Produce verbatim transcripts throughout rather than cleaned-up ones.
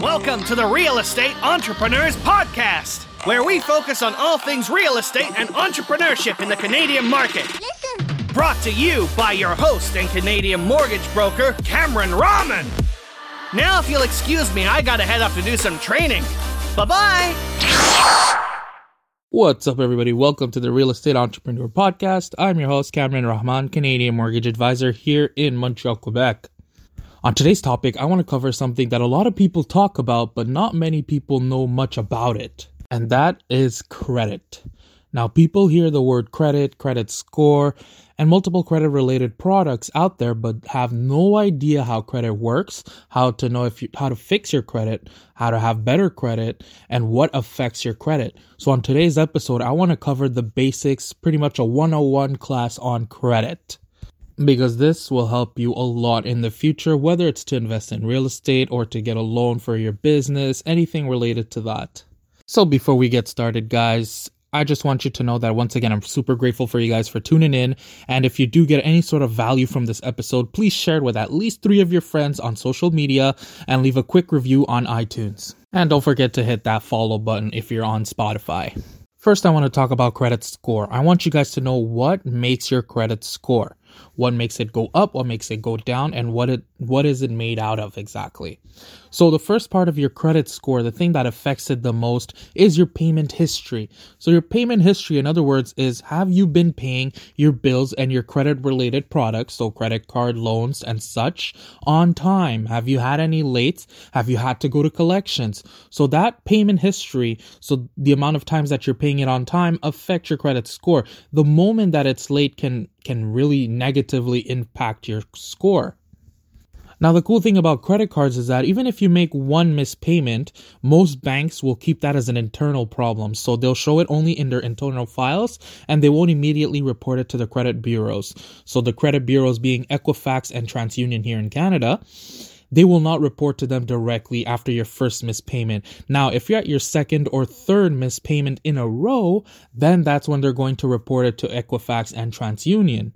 Welcome to the Real Estate Entrepreneurs Podcast, where we focus on all things real estate and entrepreneurship in the Canadian market. Listen. Brought to you by your host and Canadian mortgage broker, Kamran Rahman. Now, if you'll excuse me, I gotta head off to do some training. Bye-bye. What's up, everybody? Welcome to the Real Estate Entrepreneur Podcast. I'm your host, Kamran Rahman, Canadian mortgage advisor here in Montreal, Quebec. On today's topic, I want to cover something that a lot of people talk about, but not many people know much about it. And that is credit. Now, people hear the word credit, credit score, and multiple credit-related products out there, but have no idea how credit works, how to know if you, how to fix your credit, how to have better credit, and what affects your credit. So on today's episode, I want to cover the basics, pretty much a one oh one class on credit, because this will help you a lot in the future, whether it's to invest in real estate or to get a loan for your business, anything related to that. So before we get started, guys, I just want you to know that once again, I'm super grateful for you guys for tuning in. And if you do get any sort of value from this episode, please share it with at least three of your friends on social media and leave a quick review on iTunes. And don't forget to hit that follow button if you're on Spotify. First, I want to talk about credit score. I want you guys to know what makes your credit score, what makes it go up, what makes it go down, and what it what is it made out of exactly. So the first part of your credit score, the thing that affects it the most, is your payment history. So your payment history, in other words, is have you been paying your bills and your credit-related products, so credit card loans and such, on time? Have you had any lates? Have you had to go to collections? So that payment history, so the amount of times that you're paying it on time, affects your credit score. The moment that it's late can can really negatively impact your score. Now, the cool thing about credit cards is that even if you make one missed payment, most banks will keep that as an internal problem. So they'll show it only in their internal files, and they won't immediately report it to the credit bureaus. So the credit bureaus being Equifax and TransUnion here in Canada, they will not report to them directly after your first missed payment. Now, if you're at your second or third missed payment in a row, then that's when they're going to report it to Equifax and TransUnion.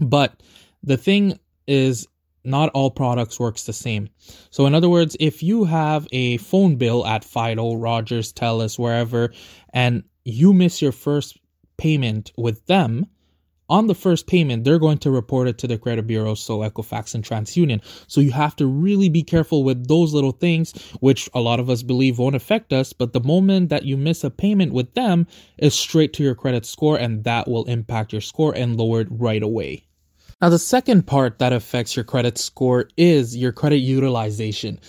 But the thing is, not all products works the same. So in other words, if you have a phone bill at Fido, Rogers, TELUS, wherever, and you miss your first payment with them, on the first payment, they're going to report it to the credit bureau, so Equifax and TransUnion. So you have to really be careful with those little things, which a lot of us believe won't affect us. But the moment that you miss a payment with them, it's straight to your credit score, and that will impact your score and lower it right away. Now, the second part that affects your credit score is your credit utilization.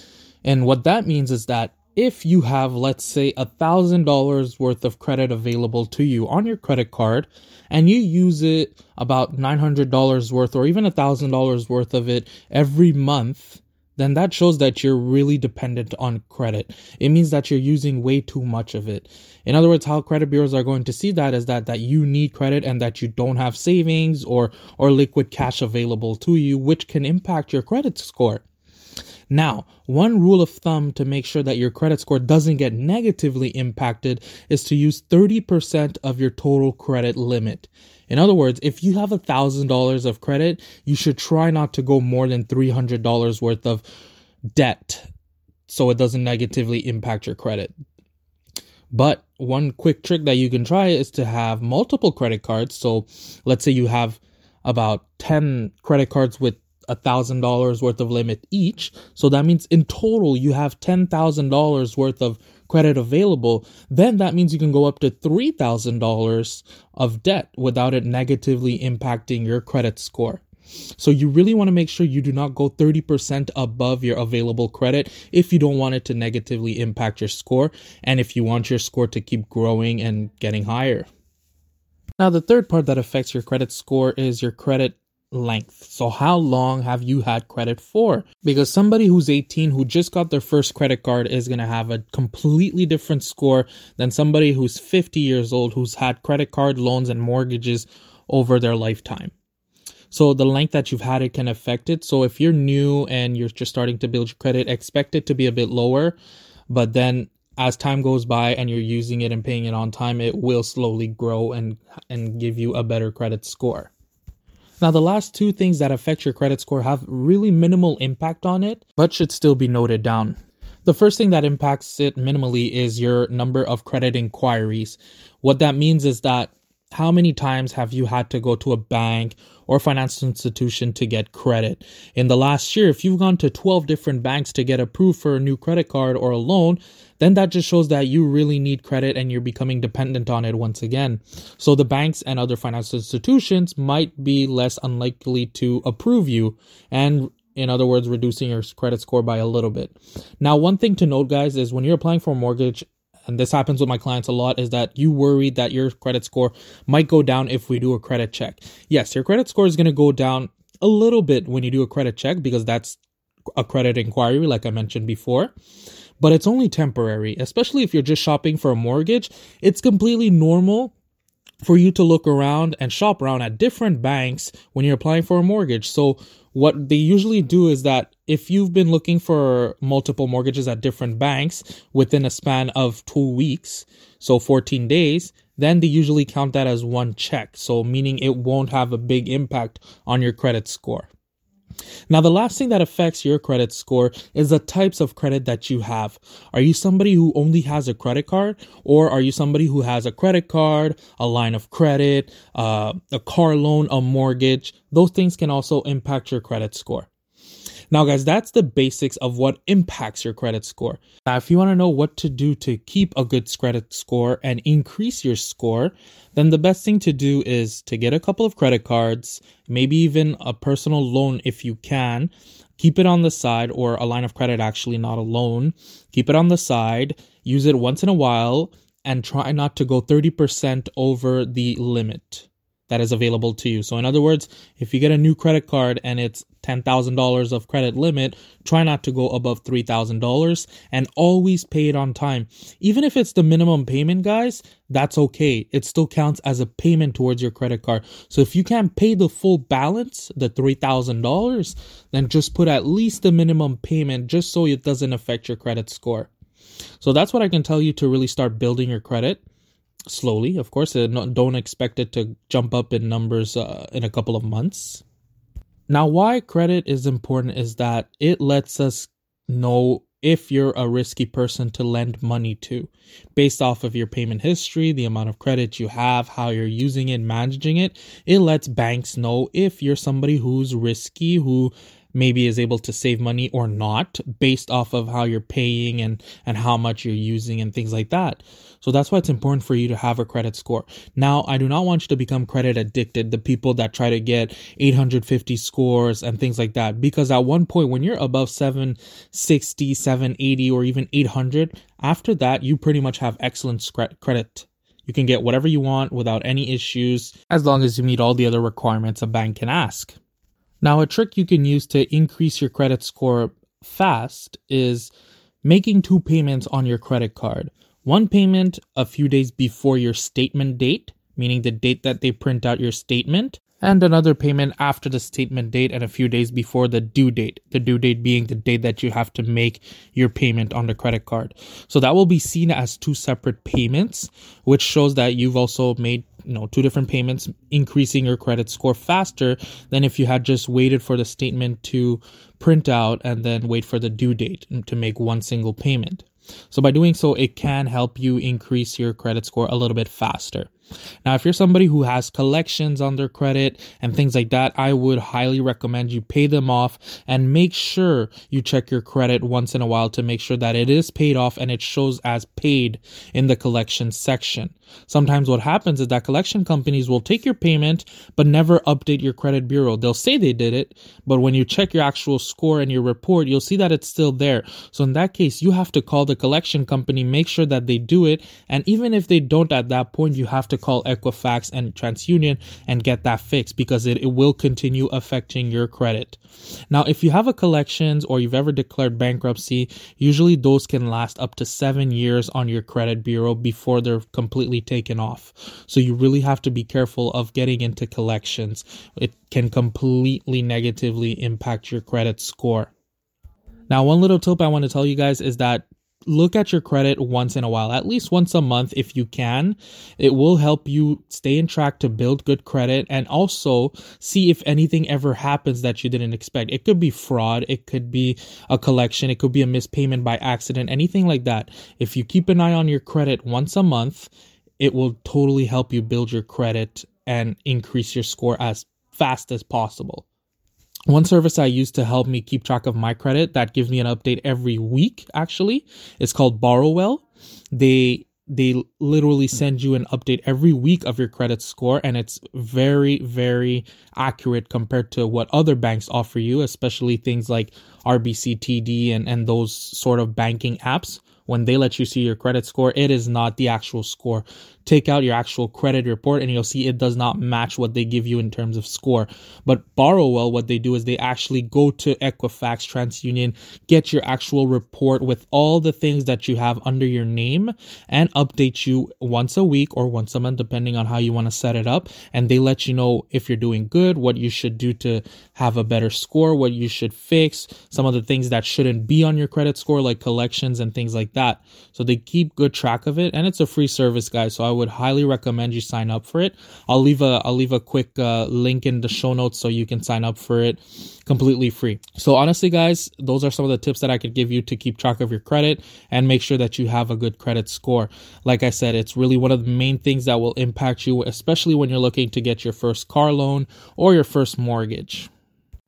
And what that means is that if you have, let's say, one thousand dollars worth of credit available to you on your credit card, and you use it about nine hundred dollars worth or even one thousand dollars worth of it every month, then that shows that you're really dependent on credit. It means that you're using way too much of it. In other words, how credit bureaus are going to see that is that, that you need credit and that you don't have savings or, or liquid cash available to you, which can impact your credit score. Now, one rule of thumb to make sure that your credit score doesn't get negatively impacted is to use thirty percent of your total credit limit. In other words, if you have one thousand dollars of credit, you should try not to go more than three hundred dollars worth of debt so it doesn't negatively impact your credit. But one quick trick that you can try is to have multiple credit cards. So let's say you have about ten credit cards with one thousand dollars worth of limit each. So that means in total, you have ten thousand dollars worth of credit available. Then that means you can go up to three thousand dollars of debt without it negatively impacting your credit score. So you really want to make sure you do not go thirty percent above your available credit if you don't want it to negatively impact your score and if you want your score to keep growing and getting higher. Now, the third part that affects your credit score is your credit length. So how long have you had credit for? Because somebody who's eighteen who just got their first credit card is going to have a completely different score than somebody who's fifty years old who's had credit card loans and mortgages over their lifetime. So the length that you've had it can affect it. So if you're new and you're just starting to build your credit, expect it to be a bit lower. But then as time goes by and you're using it and paying it on time, it will slowly grow and and give you a better credit score. Now, the last two things that affect your credit score have really minimal impact on it, but should still be noted down. The first thing that impacts it minimally is your number of credit inquiries. What that means is that how many times have you had to go to a bank or financial institution to get credit? In the last year, if you've gone to twelve different banks to get approved for a new credit card or a loan, then that just shows that you really need credit and you're becoming dependent on it once again. So the banks and other financial institutions might be less unlikely to approve you, and in other words, reducing your credit score by a little bit. Now, one thing to note, guys, is when you're applying for a mortgage, and this happens with my clients a lot, is that you worry that your credit score might go down if we do a credit check. Yes, your credit score is going to go down a little bit when you do a credit check because that's a credit inquiry, like I mentioned before. But it's only temporary, especially if you're just shopping for a mortgage. It's completely normal for you to look around and shop around at different banks when you're applying for a mortgage. So what they usually do is that if you've been looking for multiple mortgages at different banks within a span of two weeks, so fourteen days, then they usually count that as one check. So meaning it won't have a big impact on your credit score. Now, the last thing that affects your credit score is the types of credit that you have. Are you somebody who only has a credit card, or are you somebody who has a credit card, a line of credit, uh, a car loan, a mortgage? Those things can also impact your credit score. Now, guys, that's the basics of what impacts your credit score. Now, if you want to know what to do to keep a good credit score and increase your score, then the best thing to do is to get a couple of credit cards, maybe even a personal loan if you can. Keep it on the side, or a line of credit, actually, not a loan. Keep it on the side, use it once in a while, and try not to go thirty percent over the limit that is available to you. So in other words, if you get a new credit card and it's ten thousand dollars of credit limit, try not to go above three thousand dollars and always pay it on time. Even if it's the minimum payment, guys, that's okay. It still counts as a payment towards your credit card. So if you can't pay the full balance, the three thousand dollars, then just put at least the minimum payment just so it doesn't affect your credit score. So that's what I can tell you to really start building your credit. Slowly, of course, don't expect it to jump up in numbers uh, in a couple of months. Now, why credit is important is that it lets us know if you're a risky person to lend money to, based off of your payment history, the amount of credit you have, how you're using it, managing it. It lets banks know if you're somebody who's risky, who maybe is able to save money or not based off of how you're paying and, and how much you're using and things like that. So that's why it's important for you to have a credit score. Now, I do not want you to become credit addicted, the people that try to get eight hundred fifty scores and things like that, because at one point when you're above seven sixty, seven eighty, or even eight hundred, after that, you pretty much have excellent credit. You can get whatever you want without any issues, as long as you meet all the other requirements a bank can ask. Now, a trick you can use to increase your credit score fast is making two payments on your credit card. One payment a few days before your statement date, meaning the date that they print out your statement, and another payment after the statement date and a few days before the due date, the due date being the date that you have to make your payment on the credit card. So that will be seen as two separate payments, which shows that you've also made You know, two different payments, increasing your credit score faster than if you had just waited for the statement to print out and then wait for the due date to make one single payment. So by doing so, it can help you increase your credit score a little bit faster. Now, if you're somebody who has collections on their credit and things like that, I would highly recommend you pay them off and make sure you check your credit once in a while to make sure that it is paid off and it shows as paid in the collection section. Sometimes what happens is that collection companies will take your payment but never update your credit bureau. They'll say they did it, but when you check your actual score and your report, you'll see that it's still there. So in that case, you have to call the collection company, make sure that they do it, and even if they don't at that point, you have to call Equifax and TransUnion and get that fixed because it, it will continue affecting your credit. Now, if you have a collections or you've ever declared bankruptcy, usually those can last up to seven years on your credit bureau before they're completely taken off. So you really have to be careful of getting into collections. It can completely negatively impact your credit score. Now, one little tip I want to tell you guys is that look at your credit once in a while, at least once a month if you can. It will help you stay in track to build good credit and also see if anything ever happens that you didn't expect. It could be fraud, it could be a collection, it could be a missed payment by accident, anything like that. If you keep an eye on your credit once a month, it will totally help you build your credit and increase your score as fast as possible. One service I use to help me keep track of my credit that gives me an update every week, actually, is called Borrowell. They they literally send you an update every week of your credit score, and it's very, very accurate compared to what other banks offer you, especially things like R B C, T D, and, and those sort of banking apps. When they let you see your credit score, it is not the actual score. Take out your actual credit report and you'll see it does not match what they give you in terms of score. But Borrowell, what they do is they actually go to Equifax, TransUnion, get your actual report with all the things that you have under your name and update you once a week or once a month, depending on how you want to set it up. And they let you know if you're doing good, what you should do to have a better score, what you should fix, some of the things that shouldn't be on your credit score, like collections and things like that. That. So they keep good track of it, and it's a free service, guys. So I would highly recommend you sign up for it. I'll leave a I'll leave a quick uh, link in the show notes so you can sign up for it completely free. So honestly, guys, those are some of the tips that I could give you to keep track of your credit and make sure that you have a good credit score. Like I said, it's really one of the main things that will impact you, especially when you're looking to get your first car loan or your first mortgage.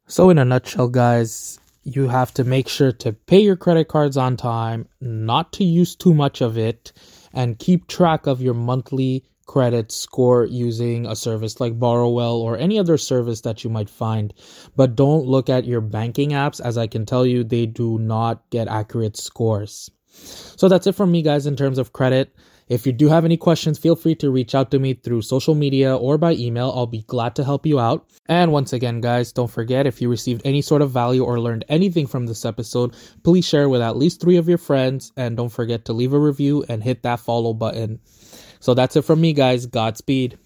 So in a nutshell, guys, you have to make sure to pay your credit cards on time, not to use too much of it, and keep track of your monthly credit score using a service like Borrowell or any other service that you might find. But don't look at your banking apps, as I can tell you, they do not get accurate scores. So that's it from me, guys, in terms of credit. If you do have any questions, feel free to reach out to me through social media or by email. I'll be glad to help you out. And once again, guys, don't forget, if you received any sort of value or learned anything from this episode, please share with at least three of your friends. And don't forget to leave a review and hit that follow button. So that's it from me, guys. Godspeed.